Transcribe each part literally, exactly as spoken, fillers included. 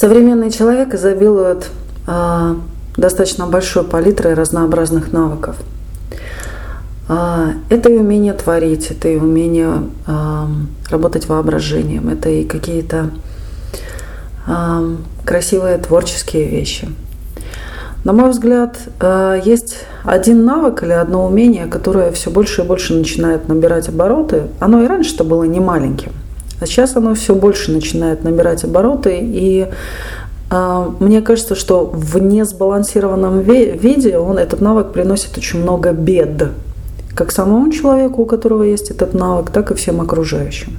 Современный человек изобилует э, достаточно большой палитрой разнообразных навыков. Э, это и умение творить, это и умение э, работать воображением, это и какие-то э, красивые творческие вещи. На мой взгляд, э, есть один навык или одно умение, которое все больше и больше начинает набирать обороты. Оно и раньше-то было не маленьким. А сейчас оно все больше начинает набирать обороты, и э, мне кажется, что в несбалансированном ви- виде он, этот навык приносит очень много бед, как самому человеку, у которого есть этот навык, так и всем окружающим.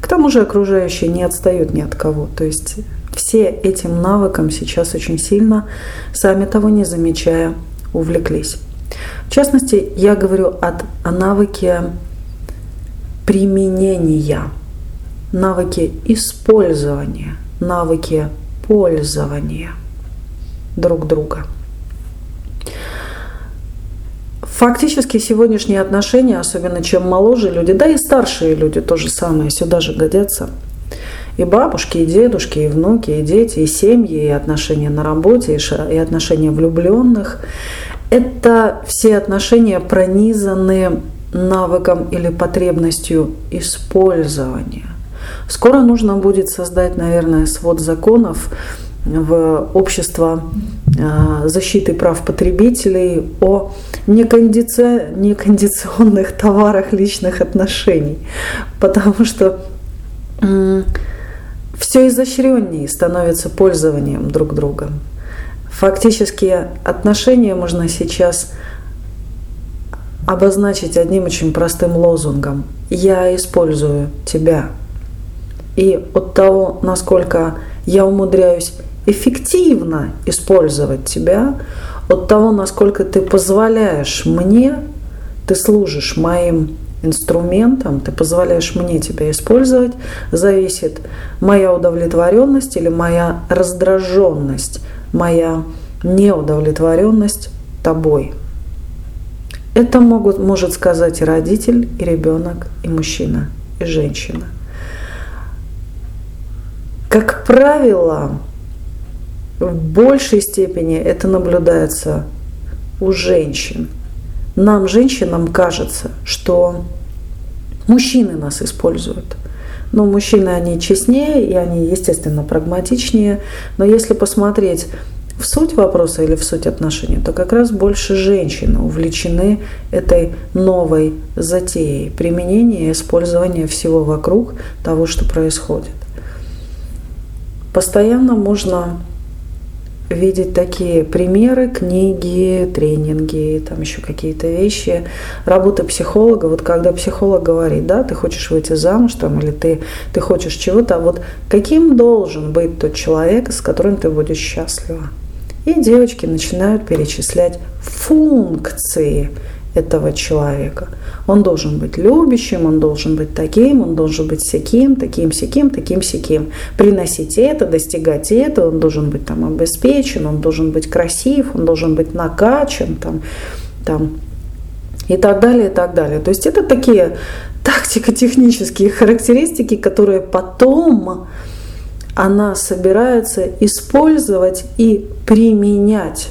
К тому же окружающие не отстают ни от кого, то есть все этим навыком сейчас очень сильно, сами того не замечая, увлеклись. В частности, я говорю от, о навыке применения. Навыки использования, навыки пользования друг друга. Фактически сегодняшние отношения, особенно чем моложе люди, да и старшие люди то же самое, сюда же годятся. И бабушки, и дедушки, и внуки, и дети, и семьи, и отношения на работе, и отношения влюбленных. Это все отношения пронизаны навыком или потребностью использования. Скоро нужно будет создать, наверное, свод законов в общество защиты прав потребителей о некондице... некондиционных товарах личных отношений, потому что все изощреннее становится пользованием друг другом. Фактически отношения можно сейчас обозначить одним очень простым лозунгом: «Я использую тебя». И от того, насколько я умудряюсь эффективно использовать тебя, от того, насколько ты позволяешь мне, ты служишь моим инструментом, ты позволяешь мне тебя использовать, зависит моя удовлетворенность или моя раздраженность, моя неудовлетворенность тобой. Это могут, может сказать и родитель, и ребенок, и мужчина, и женщина. Как правило, в большей степени это наблюдается у женщин. Нам, женщинам, кажется, что мужчины нас используют. Но мужчины, они честнее, и они, естественно, прагматичнее. Но если посмотреть в суть вопроса или в суть отношений, то как раз больше женщины увлечены этой новой затеей применения и использования всего вокруг того, что происходит. Постоянно можно видеть такие примеры, книги, тренинги, там еще какие-то вещи, работа психолога. Вот когда психолог говорит, да, ты хочешь выйти замуж там, или ты, ты хочешь чего-то, а вот каким должен быть тот человек, с которым ты будешь счастлива? И девочки начинают перечислять функции этого человека. Он должен быть любящим, он должен быть таким, он должен быть сяким, таким, сяким, таким, сяким. Приносить это, достигать это, он должен быть там обеспечен, он должен быть красив, он должен быть накачан, там, там, и так далее, и так далее. То есть это такие тактико-технические характеристики, которые потом она собирается использовать и применять.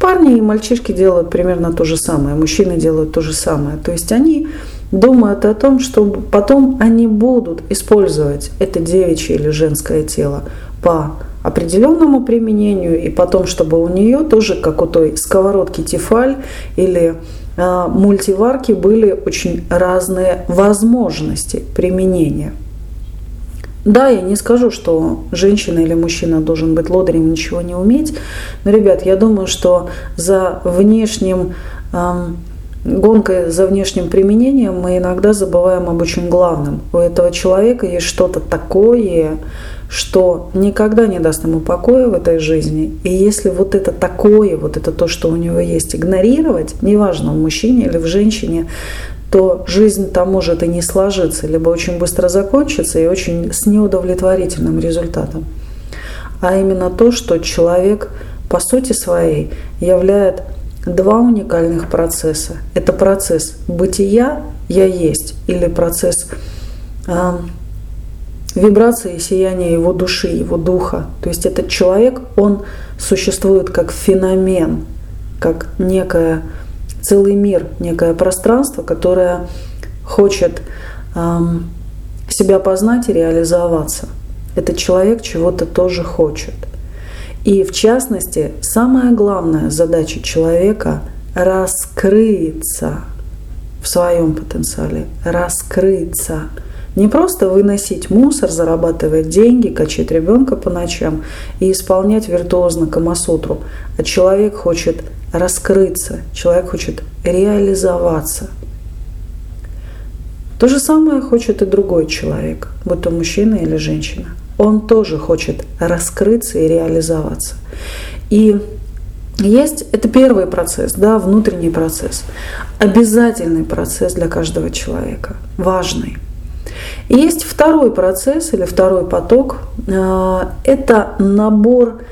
Парни и мальчишки делают примерно то же самое, мужчины делают то же самое. То есть они думают о том, что потом они будут использовать это девичье или женское тело по определенному применению, и потом, чтобы у нее тоже, как у той сковородки Тефаль или э, мультиварки, были очень разные возможности применения. Да, я не скажу, что женщина или мужчина должен быть лодырем, ничего не уметь. Но, ребят, я думаю, что за внешним эм, гонкой, за внешним применением мы иногда забываем об очень главном. У этого человека есть что-то такое, что никогда не даст ему покоя в этой жизни. И если вот это такое, вот это то, что у него есть, игнорировать, неважно, в мужчине или в женщине, то жизнь там может и не сложиться, либо очень быстро закончится и очень с неудовлетворительным результатом. А именно то, что человек по сути своей являет два уникальных процесса. Это процесс бытия «я есть» или процесс э, вибрации сияния его души, его духа. То есть этот человек, он существует как феномен, как некое, целый мир, некое пространство, которое хочет эм, себя познать и реализоваться. Этот человек чего-то тоже хочет. И в частности, самая главная задача человека — раскрыться в своем потенциале, раскрыться. Не просто выносить мусор, зарабатывать деньги, качать ребенка по ночам и исполнять виртуозно камасутру. А человек хочет раскрыться, человек хочет реализоваться. То же самое хочет и другой человек, будь то мужчина или женщина. Он тоже хочет раскрыться и реализоваться. И есть, это первый процесс, да, внутренний процесс, обязательный процесс для каждого человека, важный. И есть второй процесс или второй поток. Это набор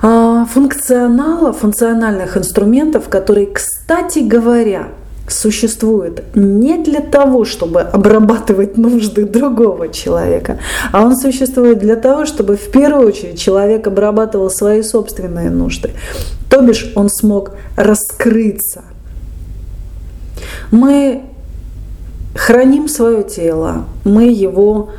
функционала, функциональных инструментов, которые, кстати говоря, существуют не для того, чтобы обрабатывать нужды другого человека, а он существует для того, чтобы в первую очередь человек обрабатывал свои собственные нужды. То бишь он смог раскрыться. Мы храним свое тело, мы его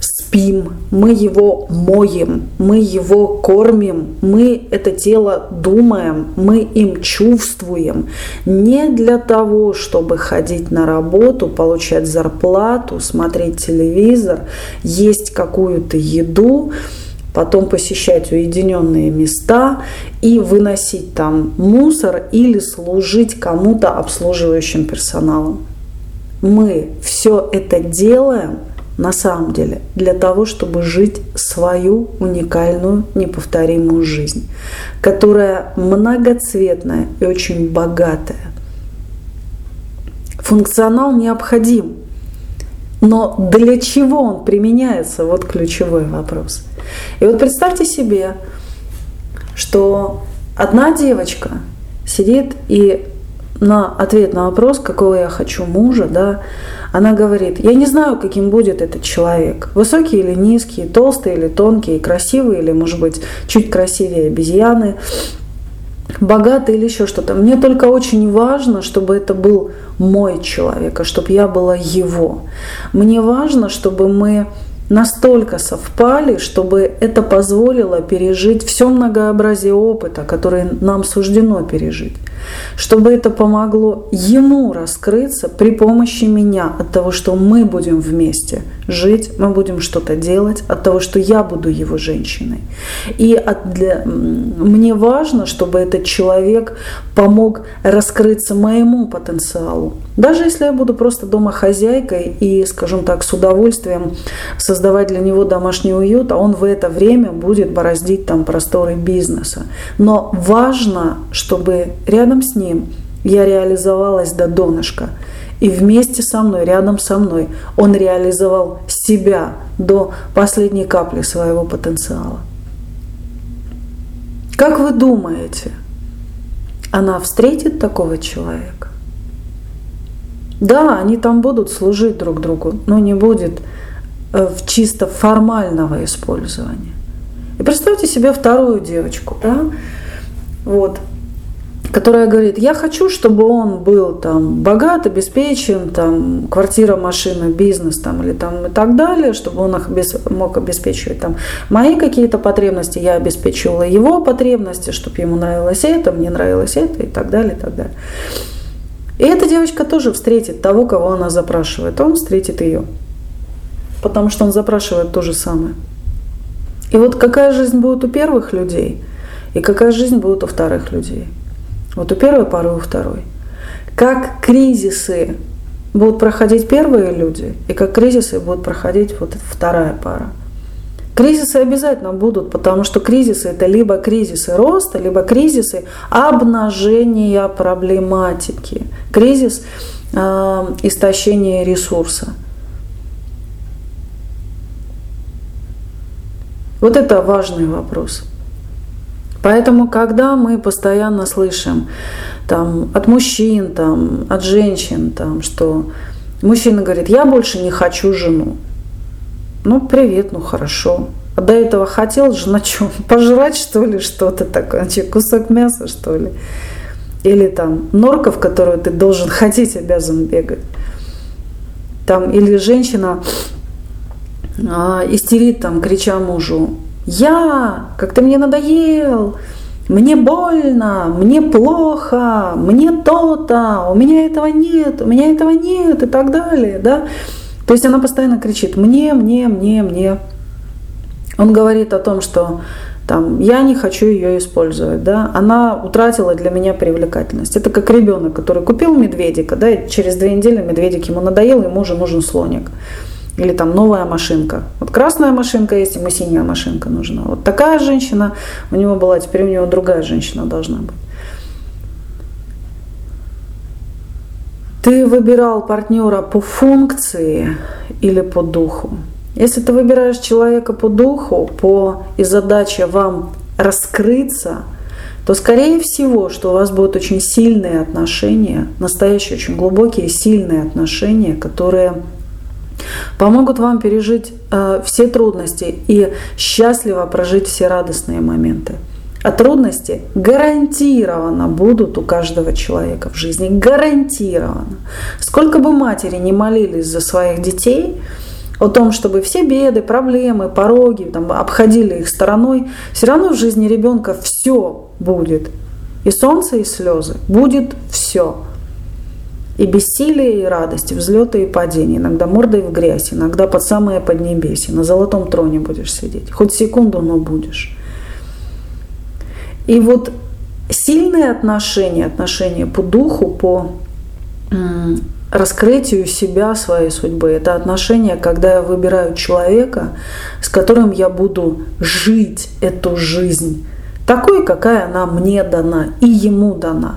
спим, мы его моем, мы его кормим, мы это тело думаем, мы им чувствуем. Не для того, чтобы ходить на работу, получать зарплату, смотреть телевизор, есть какую-то еду, потом посещать уединенные места и выносить там мусор или служить кому-то обслуживающим персоналом. Мы все это делаем на самом деле для того, чтобы жить свою уникальную, неповторимую жизнь, которая многоцветная и очень богатая. Функционал необходим, но для чего он применяется? Вот ключевой вопрос. И вот представьте себе, что одна девочка сидит и на ответ на вопрос, какого я хочу мужа, да, она говорит: я не знаю, каким будет этот человек, высокий или низкий, толстый или тонкий, красивый или, может быть, чуть красивее обезьяны, богатый или еще что-то. Мне только очень важно, чтобы это был мой человек, а чтобы я была его. Мне важно, чтобы мы настолько совпали, чтобы это позволило пережить все многообразие опыта, который нам суждено пережить, чтобы это помогло ему раскрыться при помощи меня, от того, что мы будем вместе жить, мы будем что-то делать, от того, что я буду его женщиной. И от, для, мне важно, чтобы этот человек помог раскрыться моему потенциалу. Даже если я буду просто домохозяйкой и, скажем так, с удовольствием создавать для него домашний уют, а он в это время будет бороздить там просторы бизнеса. Но важно, чтобы рядом с ним я реализовалась до донышка. И вместе со мной, рядом со мной, он реализовал себя до последней капли своего потенциала. Как вы думаете, она встретит такого человека? Да, они там будут служить друг другу, но не будет чисто формального использования. И представьте себе вторую девочку, да? Вот. Которая говорит: я хочу, чтобы он был там богат, обеспечен, там квартира, машина, бизнес там, или там и так далее, чтобы он их мог обеспечивать там мои какие-то потребности, я обеспечивала его потребности, чтобы ему нравилось это, мне нравилось это и так далее, и так далее. И эта девочка тоже встретит того, кого она запрашивает, он встретит ее, потому что он запрашивает то же самое. И вот какая жизнь будет у первых людей, и какая жизнь будет у вторых людей. Вот у первой пары, у второй. Как кризисы будут проходить первые люди, и как кризисы будут проходить вот вторая пара. Кризисы обязательно будут, потому что кризисы — это либо кризисы роста, либо кризисы обнажения проблематики. Кризис э, истощения ресурса. Вот это важный вопрос. Поэтому, когда мы постоянно слышим там, от мужчин, там, от женщин, там, что мужчина говорит: я больше не хочу жену. Ну, привет, ну хорошо. А до этого хотел же на чем? Пожрать, что ли, что-то такое? Кусок мяса, что ли? Или там норка, в которую ты должен ходить, обязан бегать. Там, или женщина а, истерит, там, крича мужу: «Я! Как ты мне надоел! Мне больно! Мне плохо! Мне то-то! У меня этого нет! У меня этого нет!» и так далее, да? То есть она постоянно кричит: «Мне, мне, мне, мне». Он говорит о том, что там, я не хочу ее использовать, да? Она утратила для меня привлекательность. Это как ребенок, который купил медведика, да, и через две недели медведик ему надоел, ему уже нужен слоник. Или там новая машинка. Вот красная машинка есть, ему синяя машинка нужна. Вот такая женщина у него была, теперь у него другая женщина должна быть. Ты выбирал партнера по функции или по духу? Если ты выбираешь человека по духу, по и задача вам раскрыться, то, скорее всего, что у вас будут очень сильные отношения, настоящие, очень глубокие, сильные отношения, которые помогут вам пережить э, все трудности и счастливо прожить все радостные моменты. А трудности гарантированно будут у каждого человека в жизни. Гарантированно. Сколько бы матери не молились за своих детей, о том, чтобы все беды, проблемы, пороги, там, обходили их стороной, все равно в жизни ребенка все будет. И солнце, и слезы. Будет все. И бессилие, и радость, и взлеты, и падения. Иногда мордой в грязь, иногда под самое поднебесье. На золотом троне будешь сидеть. Хоть секунду, но будешь. И вот сильные отношения, отношения по духу, по раскрытию себя, своей судьбы. Это отношение, когда я выбираю человека, с которым я буду жить эту жизнь такой, какая она мне дана и ему дана.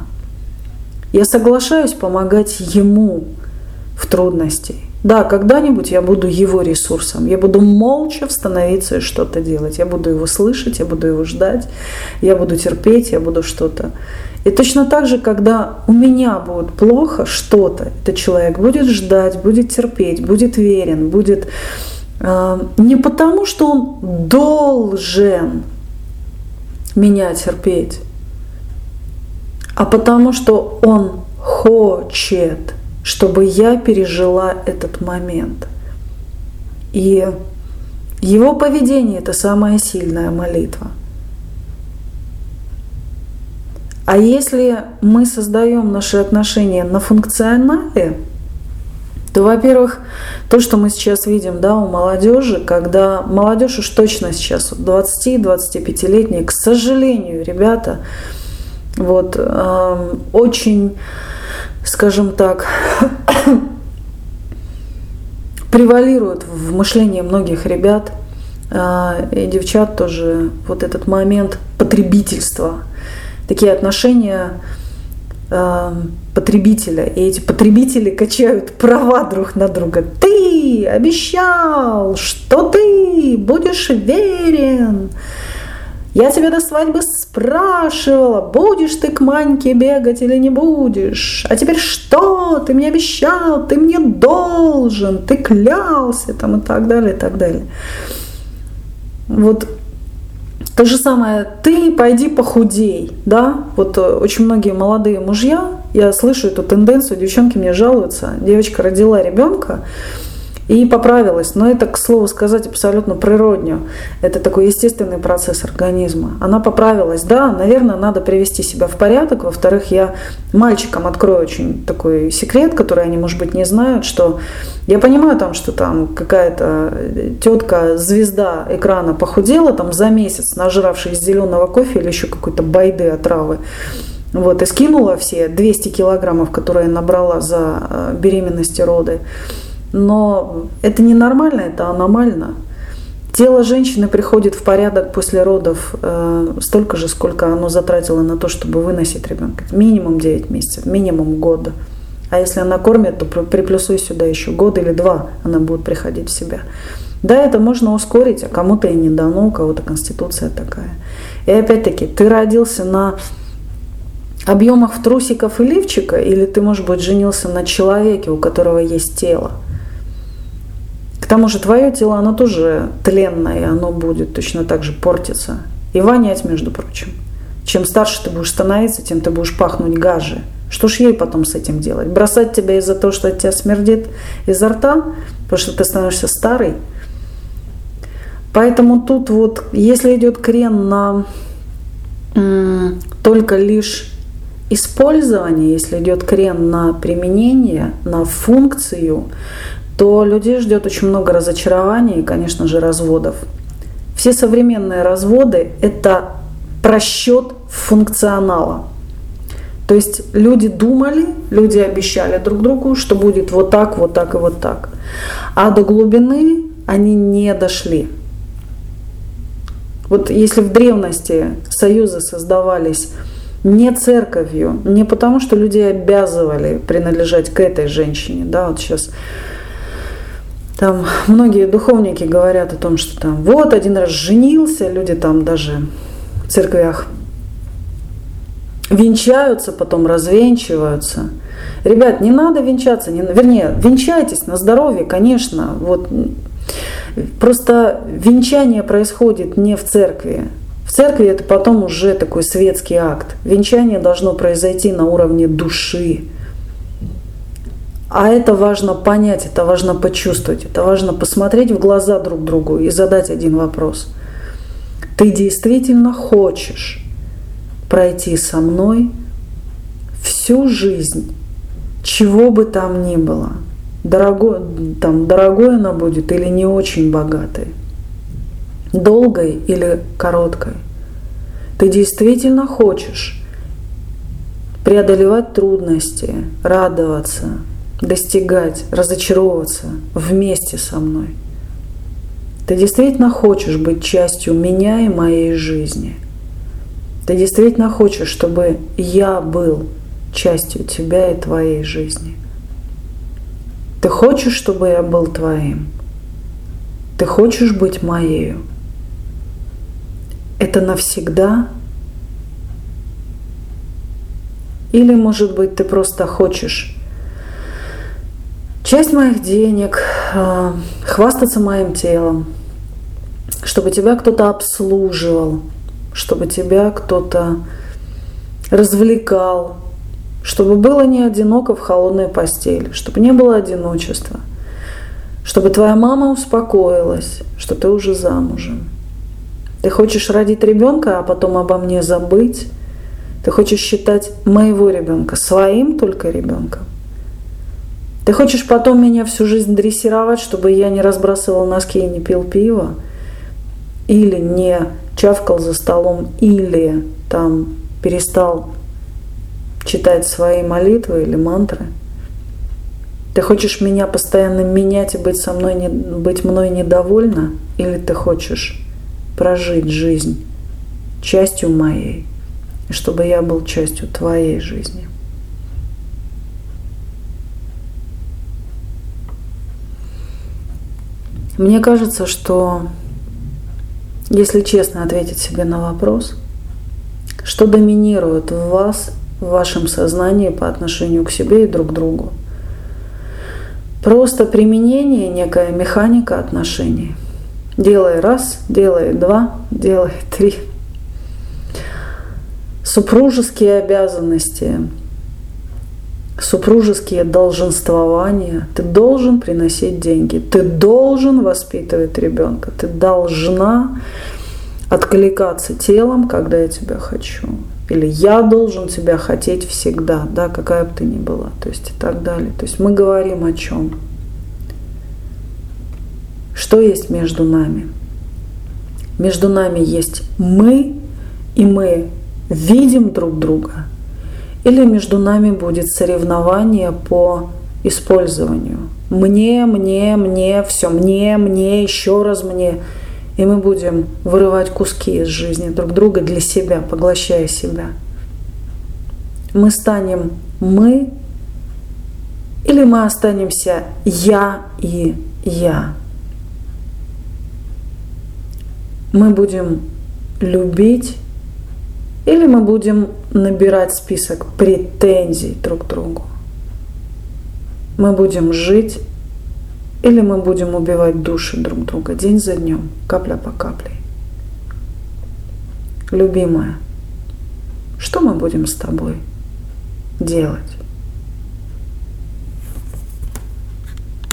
Я соглашаюсь помогать ему в трудности. Да, когда-нибудь я буду его ресурсом. Я буду молча становиться и что-то делать. Я буду его слышать, я буду его ждать, я буду терпеть, я буду что-то. И точно так же, когда у меня будет плохо что-то, этот человек будет ждать, будет терпеть, будет верен, будет э, не потому, что он должен меня терпеть, а потому, что он хочет, чтобы я пережила этот момент. И его поведение – это самая сильная молитва. А если мы создаем наши отношения на функционале, то, во-первых, то, что мы сейчас видим, да, у молодежи, когда молодежь уж точно сейчас, двадцати-двадцатипятилетние, к сожалению, ребята, вот, э, очень, скажем так, превалирует в мышлении многих ребят э, и девчат тоже вот этот момент потребительства. Такие отношения э, потребителя. И эти потребители качают права друг на друга. Ты обещал, что ты будешь верен. Я тебя до свадьбы спрашивала, будешь ты к Маньке бегать или не будешь. А теперь что? Ты мне обещал, ты мне должен, ты клялся, там, и так далее, и так далее. Вот. То же самое, ты пойди похудей, да, вот очень многие молодые мужья, я слышу эту тенденцию, девчонки мне жалуются, девочка родила ребенка и поправилась, но это, к слову сказать, абсолютно природнее, это такой естественный процесс организма, она поправилась, да, наверное, надо привести себя в порядок, во-вторых, я мальчикам открою очень такой секрет, который они, может быть, не знают, что я понимаю, там, что там какая-то тетка, звезда экрана похудела там за месяц, нажравшись зеленого кофе или еще какой-то байды, отравы, вот, и скинула все двести килограммов, которые набрала за беременность и роды. Но это ненормально, это аномально. Тело женщины приходит в порядок после родов э, столько же, сколько оно затратило на то, чтобы выносить ребенка. Минимум девять месяцев, минимум года. А если она кормит, то приплюсуй сюда еще год или два, она будет приходить в себя. Да, это можно ускорить, а кому-то и не дано, у кого-то конституция такая. И опять-таки, ты родился на объемах трусиков и лифчика, или ты, может быть, женился на человеке, у которого есть тело. тому же твое тело, оно тоже тленное, оно будет точно так же портиться. И вонять, между прочим. Чем старше ты будешь становиться, тем ты будешь пахнуть гаже. Что ж ей потом с этим делать? Бросать тебя из-за того, что от тебя смердит изо рта, потому что ты становишься старый. Поэтому тут вот, если идет крен на м- только лишь использование, если идет крен на применение, на функцию, то людей ждет очень много разочарований и, конечно же, разводов. Все современные разводы – это просчет функционала. То есть люди думали, люди обещали друг другу, что будет вот так, вот так и вот так. А до глубины они не дошли. Вот если в древности союзы создавались не церковью, не потому, что людей обязывали принадлежать к этой женщине, да, вот сейчас... Там многие духовники говорят о том, что там вот один раз женился, люди там даже в церквях венчаются, потом развенчиваются. Ребят, не надо венчаться, не, вернее, венчайтесь на здоровье, конечно. Вот. Просто венчание происходит не в церкви. В церкви это потом уже такой светский акт. Венчание должно произойти на уровне души. А это важно понять, это важно почувствовать, это важно посмотреть в глаза друг другу и задать один вопрос. Ты действительно хочешь пройти со мной всю жизнь, чего бы там ни было, дорогое, там, дорогое она будет или не очень богатой, долгой или короткой. Ты действительно хочешь преодолевать трудности, радоваться, достигать, разочаровываться вместе со мной. Ты действительно хочешь быть частью меня и моей жизни. Ты действительно хочешь, чтобы я был частью тебя и твоей жизни. Ты хочешь, чтобы я был твоим. Ты хочешь быть моею. Это навсегда? Или, может быть, ты просто хочешь часть моих денег, хвастаться моим телом, чтобы тебя кто-то обслуживал, чтобы тебя кто-то развлекал, чтобы было не одиноко в холодной постели, чтобы не было одиночества, чтобы твоя мама успокоилась, что ты уже замужем. Ты хочешь родить ребенка, а потом обо мне забыть? Ты хочешь считать моего ребенка своим только ребенком? Ты хочешь потом меня всю жизнь дрессировать, чтобы я не разбрасывал носки и не пил пиво? Или не чавкал за столом, или там перестал читать свои молитвы или мантры? Ты хочешь меня постоянно менять и быть со мной, не, быть мной недовольна? Или ты хочешь прожить жизнь частью моей, чтобы я был частью твоей жизни? Мне кажется, что, если честно ответить себе на вопрос, что доминирует в вас, в вашем сознании по отношению к себе и друг к другу? Просто применение, некая механика отношений. Делай раз, делай два, делай три. Супружеские обязанности, супружеские долженствования. Ты должен приносить деньги, ты должен воспитывать ребенка, ты должна откликаться телом, когда я тебя хочу. Или я должен тебя хотеть всегда, да, какая бы ты ни была, то есть и так далее. То есть мы говорим о чем? Что есть между нами? Между нами есть мы, и мы видим друг друга. Или между нами будет соревнование по использованию. Мне, мне, мне, все мне, мне, еще раз мне. И мы будем вырывать куски из жизни друг друга для себя, поглощая себя. Мы станем мы, или мы останемся я и я. Мы будем любить, или мы будем набирать список претензий друг к другу. Мы будем жить, Или мы будем убивать души друг друга день за днем, капля по капле. Любимая, что мы будем с тобой делать?